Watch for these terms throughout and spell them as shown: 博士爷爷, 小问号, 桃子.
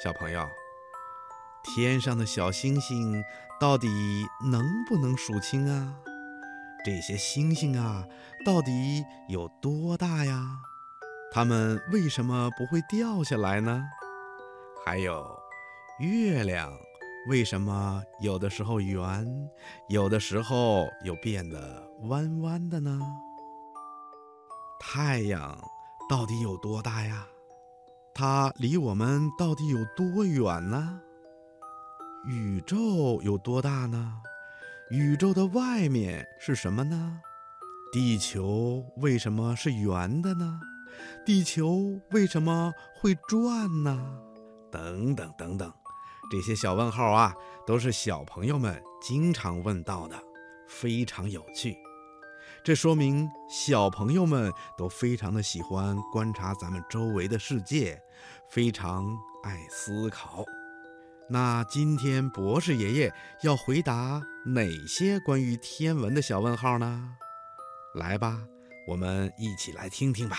小朋友，天上的小星星到底能不能数清啊？这些星星啊，到底有多大呀？它们为什么不会掉下来呢？还有，月亮为什么有的时候圆，有的时候又变得弯弯的呢？太阳到底有多大呀？它离我们到底有多远呢？宇宙有多大呢？宇宙的外面是什么呢？地球为什么是圆的呢？地球为什么会转呢？等等等等，这些小问号啊，都是小朋友们经常问到的，非常有趣。这说明小朋友们都非常的喜欢观察咱们周围的世界，非常爱思考。那今天博士爷爷要回答哪些关于天文的小问号呢？来吧，我们一起来听听吧。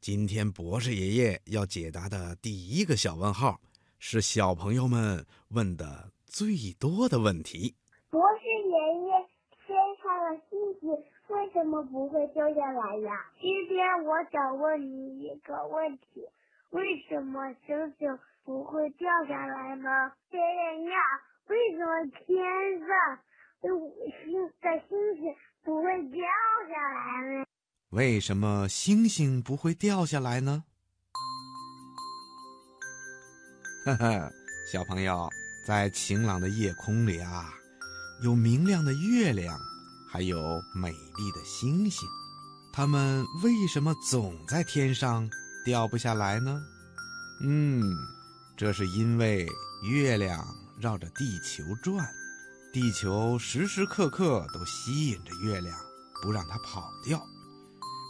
今天博士爷爷要解答的第一个小问号，是小朋友们问的最多的问题。博士爷爷，天上的星星为什么不会掉下来呀？今天我想问你一个问题，为什么星星不会掉下来呢？爷爷呀，为什么天上的星星不会掉下来呢？为什么星星不会掉下来呢？呵呵，小朋友，在晴朗的夜空里啊，有明亮的月亮，还有美丽的星星，它们为什么总在天上掉不下来呢？这是因为月亮绕着地球转，地球时时刻刻都吸引着月亮，不让它跑掉。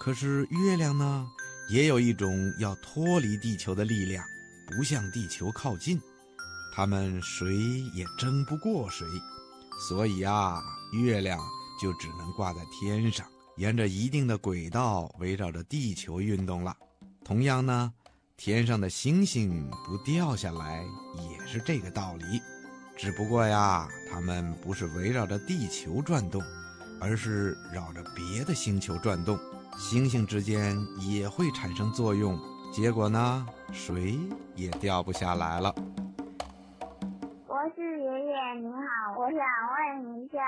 可是月亮呢，也有一种要脱离地球的力量，不向地球靠近，它们谁也争不过谁，所以啊，月亮就只能挂在天上，沿着一定的轨道围绕着地球运动了。同样呢，天上的星星不掉下来也是这个道理，只不过呀，它们不是围绕着地球转动，而是绕着别的星球转动，星星之间也会产生作用，结果呢，谁也掉不下来了。博士爷爷你好，我想问一下，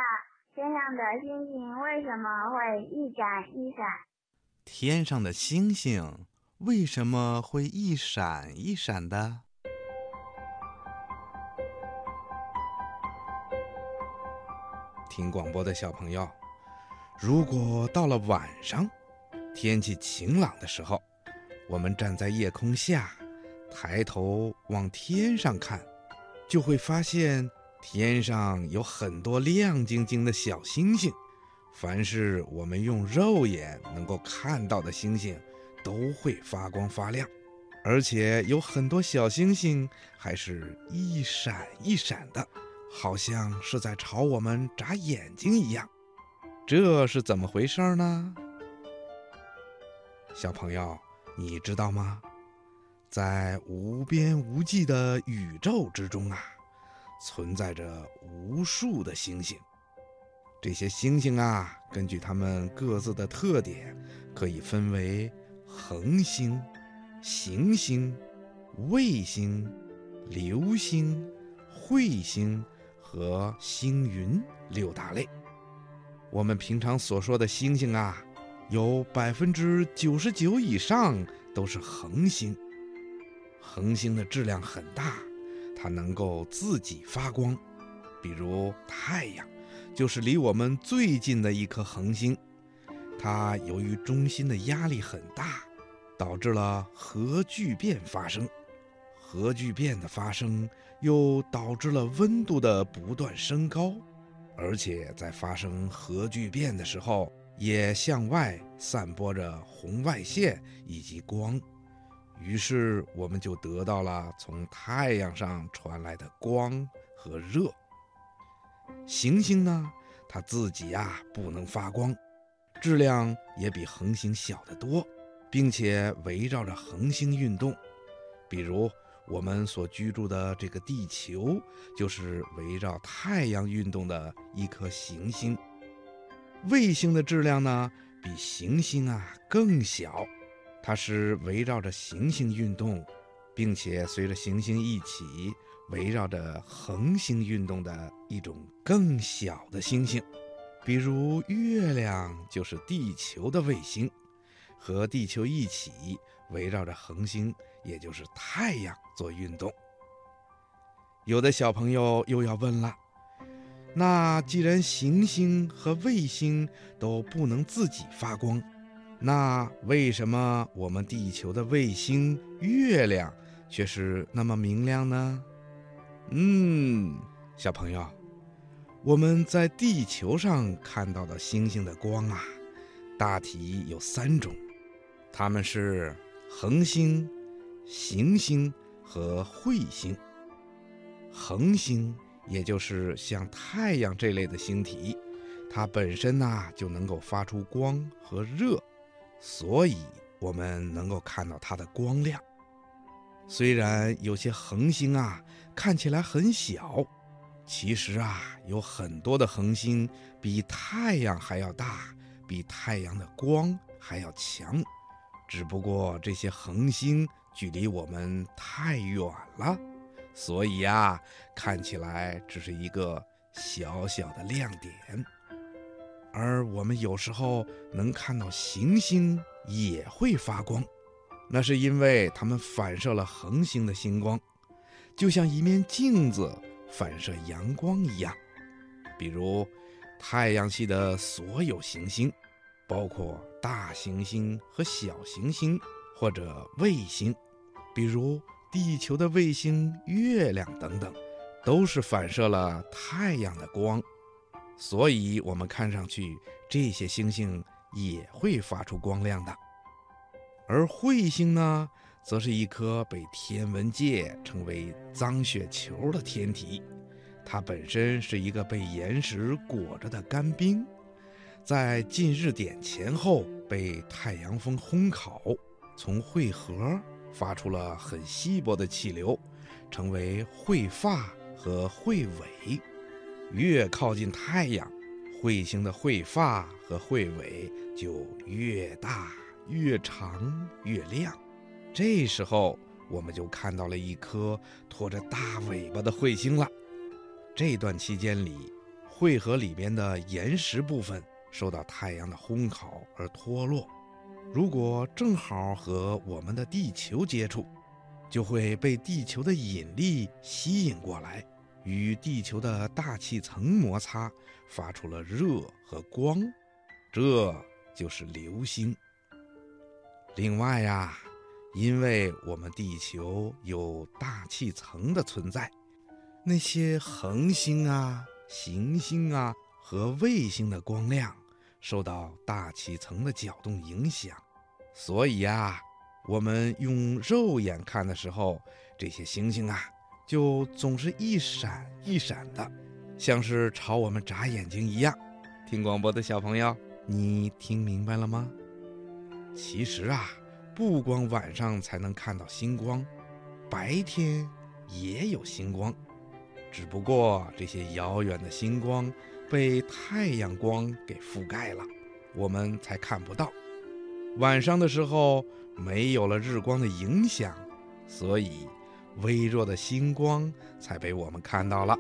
天上的星星为什么会一闪一闪？天上的星星为什么会一闪一闪的？听广播的小朋友，如果到了晚上，天气晴朗的时候，我们站在夜空下，抬头往天上看，就会发现天上有很多亮晶晶的小星星。凡是我们用肉眼能够看到的星星，都会发光发亮，而且有很多小星星还是一闪一闪的，好像是在朝我们眨眼睛一样。这是怎么回事呢？小朋友，你知道吗？在无边无际的宇宙之中啊，存在着无数的星星。这些星星啊，根据它们各自的特点，可以分为恒星、行星、卫星、流星、彗星和星云6大类。我们平常所说的星星啊，有99%以上都是恒星。恒星的质量很大，它能够自己发光，比如太阳就是离我们最近的一颗恒星。它由于中心的压力很大，导致了核聚变发生。核聚变的发生又导致了温度的不断升高，而且在发生核聚变的时候，也向外散播着红外线以及光。于是我们就得到了从太阳上传来的光和热。行星呢，它自己不能发光，质量也比恒星小得多，并且围绕着恒星运动。比如我们所居住的这个地球，就是围绕太阳运动的一颗行星。卫星的质量呢，比行星更小，它是围绕着行星运动，并且随着行星一起围绕着恒星运动的一种更小的星星。比如月亮就是地球的卫星，和地球一起围绕着恒星，也就是太阳做运动。有的小朋友又要问了，那既然行星和卫星都不能自己发光，那为什么我们地球的卫星月亮却是那么明亮呢？小朋友，我们在地球上看到的星星的光大体有三种，它们是恒星、行星和彗星。恒星也就是像太阳这类的星体，它本身就能够发出光和热，所以我们能够看到它的光亮。虽然有些恒星看起来很小，其实有很多的恒星比太阳还要大，比太阳的光还要强，只不过这些恒星距离我们太远了，所以看起来只是一个小小的亮点。而我们有时候能看到行星也会发光，那是因为它们反射了恒星的星光，就像一面镜子反射阳光一样。比如太阳系的所有行星，包括大行星和小行星或者卫星，比如地球的卫星月亮等等，都是反射了太阳的光，所以我们看上去这些星星也会发出光亮的。而彗星呢，则是一颗被天文界称为脏雪球的天体，它本身是一个被岩石裹着的干冰，在近日点前后被太阳风烘烤，从彗核发出了很稀薄的气流，成为彗发和彗尾。越靠近太阳，彗星的彗发和彗尾就越大、越长、越亮。这时候我们就看到了一颗拖着大尾巴的彗星了。这段期间里，彗核里边的岩石部分受到太阳的烘烤而脱落，如果正好和我们的地球接触，就会被地球的引力吸引过来，与地球的大气层摩擦，发出了热和光，这就是流星。另外因为我们地球有大气层的存在，那些恒星行星和卫星的光亮受到大气层的搅动影响，所以我们用肉眼看的时候，这些星星就总是一闪一闪的，像是朝我们眨眼睛一样。听广播的小朋友，你听明白了吗？其实不光晚上才能看到星光，白天也有星光，只不过这些遥远的星光被太阳光给覆盖了，我们才看不到。晚上的时候没有了日光的影响，所以微弱的星光才被我们看到了。